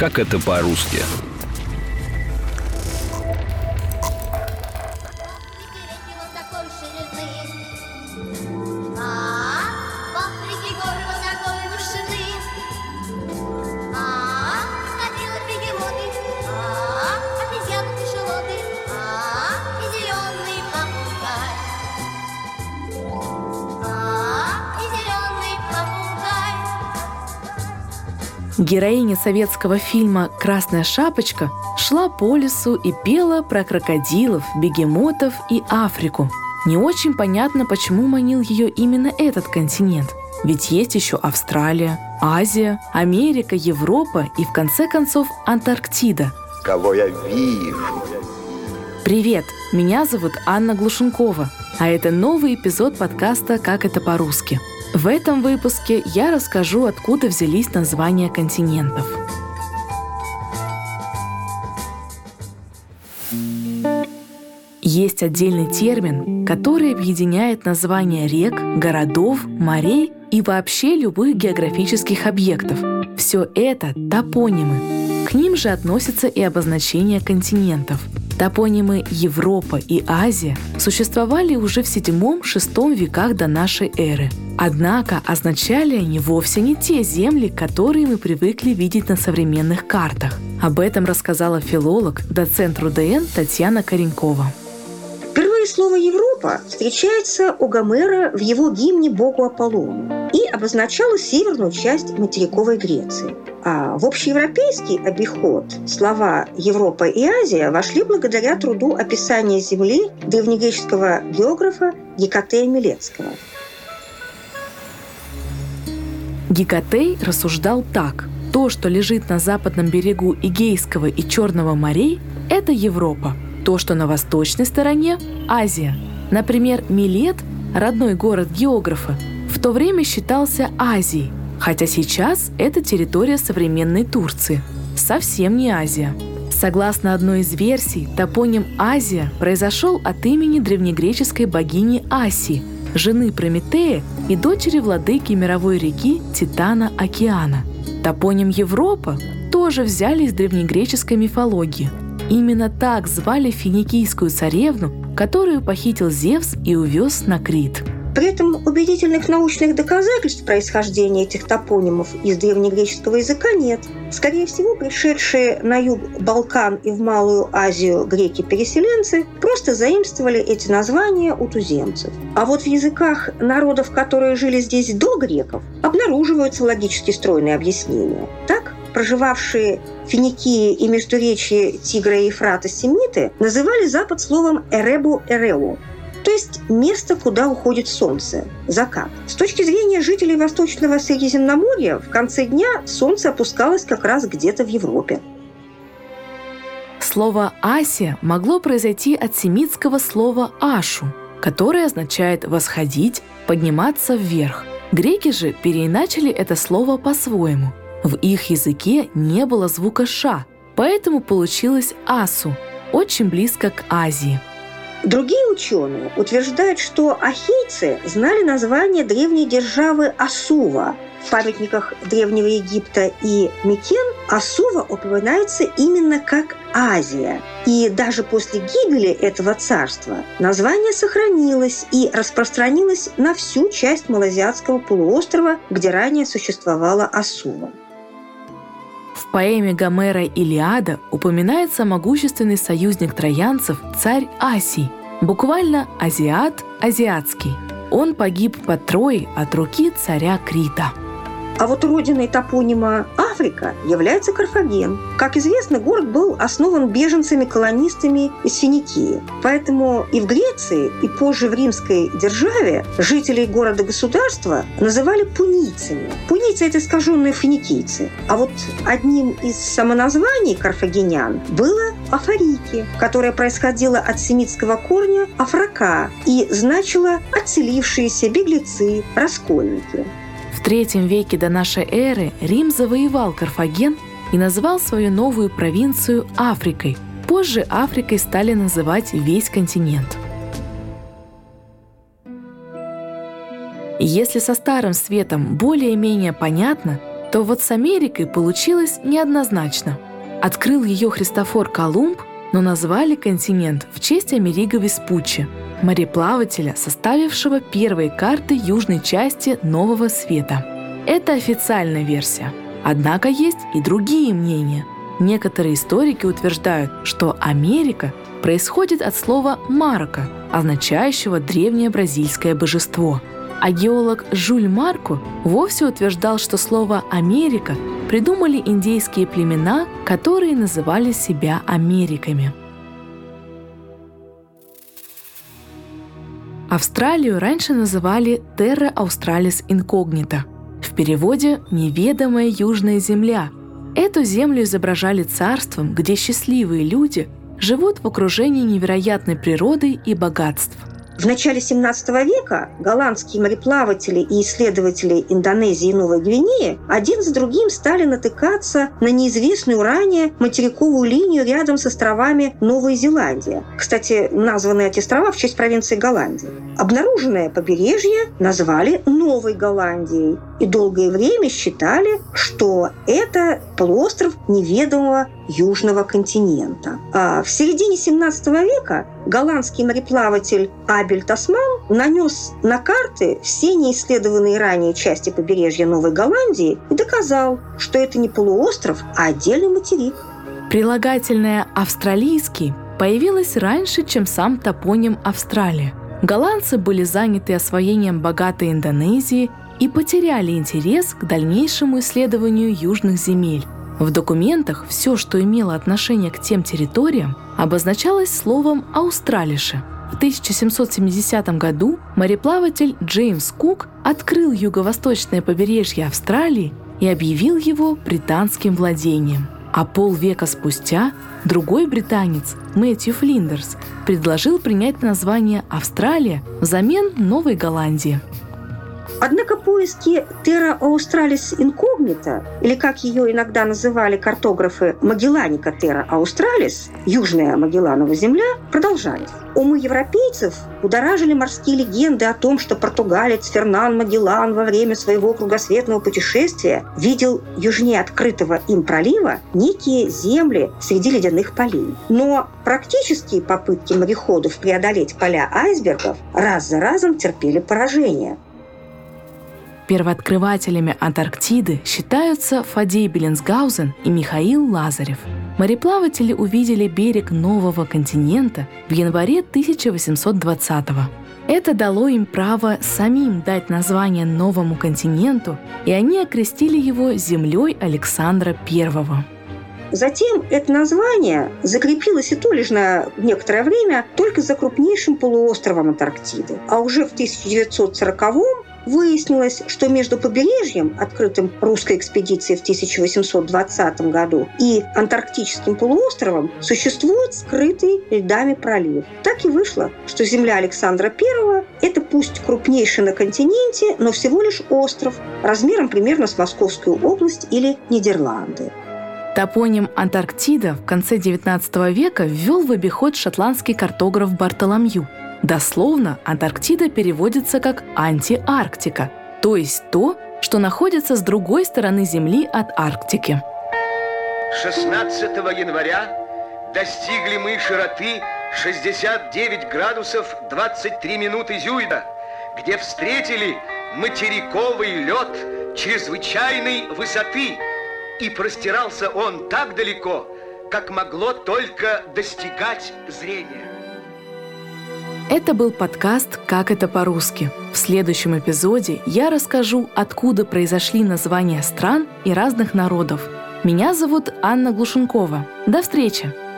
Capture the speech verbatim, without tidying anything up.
Как это по-русски? Героиня советского фильма «Красная шапочка» шла по лесу и пела про крокодилов, бегемотов и Африку. Не очень понятно, почему манил ее именно этот континент. Ведь есть еще Австралия, Азия, Америка, Европа и, в конце концов, Антарктида. Кого я вижу? Привет! Меня зовут Анна Глушенкова, а это новый эпизод подкаста «Как это по-русски». В этом выпуске я расскажу, откуда взялись названия континентов. Есть отдельный термин, который объединяет названия рек, городов, морей и вообще любых географических объектов. Все это топонимы. К ним же относятся и обозначения континентов. Топонимы Европа и Азия существовали уже в седьмом-шестом веках до нашей эры. Однако означали они вовсе не те земли, которые мы привыкли видеть на современных картах. Об этом рассказала филолог, доцент РУДН Татьяна Коренькова. Впервые слово «Европа» встречается у Гомера в его гимне богу Аполлону и обозначало северную часть материковой Греции. А в общеевропейский обиход слова «Европа» и «Азия» вошли благодаря труду описания земли древнегреческого географа Гекатея Милетского. Гекатей рассуждал так. То, что лежит на западном берегу Эгейского и Черного морей – это Европа. То, что на восточной стороне – Азия. Например, Милет, родной город географа, в то время считался Азией, хотя сейчас это территория современной Турции. Совсем не Азия. Согласно одной из версий, топоним «Азия» произошел от имени древнегреческой богини Аси, жены Прометея и дочери владыки мировой реки Титана Океана. Топоним «Европа» тоже взяли из древнегреческой мифологии. Именно так звали финикийскую царевну, которую похитил Зевс и увез на Крит. При этом убедительных научных доказательств происхождения этих топонимов из древнегреческого языка нет. Скорее всего, пришедшие на юг Балкан и в Малую Азию греки-переселенцы просто заимствовали эти названия у туземцев. А вот в языках народов, которые жили здесь до греков, обнаруживаются логически стройные объяснения. Так, проживавшие Финикии и междуречье Тигра и Ефрата семиты называли запад словом «эребу-эреу», то есть место, куда уходит солнце, закат. С точки зрения жителей Восточного Средиземноморья, в конце дня солнце опускалось как раз где-то в Европе. Слово «Асия» могло произойти от семитского слова «ашу», которое означает «восходить», «подниматься вверх». Греки же переиначили это слово по-своему. В их языке не было звука «ша», поэтому получилось «асу», очень близко к Азии. Другие ученые утверждают, что ахейцы знали название древней державы Асува. В памятниках Древнего Египта и Микен Асува упоминается именно как Азия. И даже после гибели этого царства название сохранилось и распространилось на всю часть Малайзиатского полуострова, где ранее существовала Асува. В поэме Гомера «Илиада» упоминается могущественный союзник троянцев царь Асий, буквально «азиат», «азиатский». Он погиб под Троей от руки царя Крита. А вот родиной топонима «Африка» является Карфаген. Как известно, город был основан беженцами-колонистами из Финикии. Поэтому и в Греции, и позже в Римской державе жителей города-государства называли пунийцами. Пунийцы – это искаженные финикийцы. А вот одним из самоназваний карфагенян было «Афарики», которое происходило от семитского корня «афрака» и значило «отселившиеся беглецы, раскольники». В третьем веке до нашей эры Рим завоевал Карфаген и назвал свою новую провинцию Африкой. Позже Африкой стали называть весь континент. Если со Старым Светом более-менее понятно, то вот с Америкой получилось неоднозначно. Открыл ее Христофор Колумб, но назвали континент в честь Америго Веспуччи, мореплавателя, составившего первые карты южной части Нового Света. Это официальная версия. Однако есть и другие мнения. Некоторые историки утверждают, что Америка происходит от слова «марака», означающего древнее бразильское божество. А геолог Жуль Марко вовсе утверждал, что слово «Америка» придумали индейские племена, которые называли себя Америками. Австралию раньше называли «Terra Australis Incognita», в переводе «неведомая южная земля». Эту землю изображали царством, где счастливые люди живут в окружении невероятной природы и богатств. В начале семнадцатого века голландские мореплаватели и исследователи Индонезии и Новой Гвинеи один за другим стали натыкаться на неизвестную ранее материковую линию рядом с островами Новой Зеландии. Кстати, названы эти острова в честь провинции Голландии. Обнаруженное побережье назвали Новой Голландией и долгое время считали, что это полуостров неведомого южного континента. А в середине семнадцатого века голландский мореплаватель Абель Тасман нанес на карты все неисследованные ранее части побережья Новой Голландии и доказал, что это не полуостров, а отдельный материк. Прилагательное «австралийский» появилось раньше, чем сам топоним Австралия. Голландцы были заняты освоением богатой Индонезии и потеряли интерес к дальнейшему исследованию южных земель. В документах все, что имело отношение к тем территориям, обозначалось словом «Аустралише». В тысяча семьсот семидесятом году мореплаватель Джеймс Кук открыл юго-восточное побережье Австралии и объявил его британским владением. А полвека спустя другой британец, Мэтью Флиндерс, предложил принять название «Австралия» взамен Новой Голландии. Однако поиски Terra Australis Incognita, или как ее иногда называли картографы Магелланика Terra Australis, южная Магелланова земля, продолжались. Умы европейцев удоражили морские легенды о том, что португалец Фернан Магеллан во время своего кругосветного путешествия видел южнее открытого им пролива некие земли среди ледяных полей. Но практические попытки мореходов преодолеть поля айсбергов раз за разом терпели поражение. Первооткрывателями Антарктиды считаются Фаддей Беллинсгаузен и Михаил Лазарев. Мореплаватели увидели берег нового континента в январе тысяча восемьсот двадцатого. Это дало им право самим дать название новому континенту, и они окрестили его землей Александра Первого. Затем это название закрепилось и то лишь на некоторое время только за крупнейшим полуостровом Антарктиды. А уже в тысяча девятьсот сороковом выяснилось, что между побережьем, открытым русской экспедицией в тысяча восемьсот двадцатом году, и антарктическим полуостровом существует скрытый льдами пролив. Так и вышло, что земля Александра Первого – это пусть крупнейший на континенте, но всего лишь остров, размером примерно с Московскую область или Нидерланды. Топоним «Антарктида» в конце девятнадцатого века ввел в обиход шотландский картограф Бартоломью. Дословно Антарктида переводится как «антиарктика», то есть то, что находится с другой стороны Земли от Арктики. шестнадцатого января достигли мы широты шестьдесят девять градусов двадцать три минуты Зюйда, где встретили материковый лед чрезвычайной высоты, и простирался он так далеко, как могло только достигать зрения. Это был подкаст «Как это по-русски». В следующем эпизоде я расскажу, откуда произошли названия стран и разных народов. Меня зовут Анна Глушенкова. До встречи!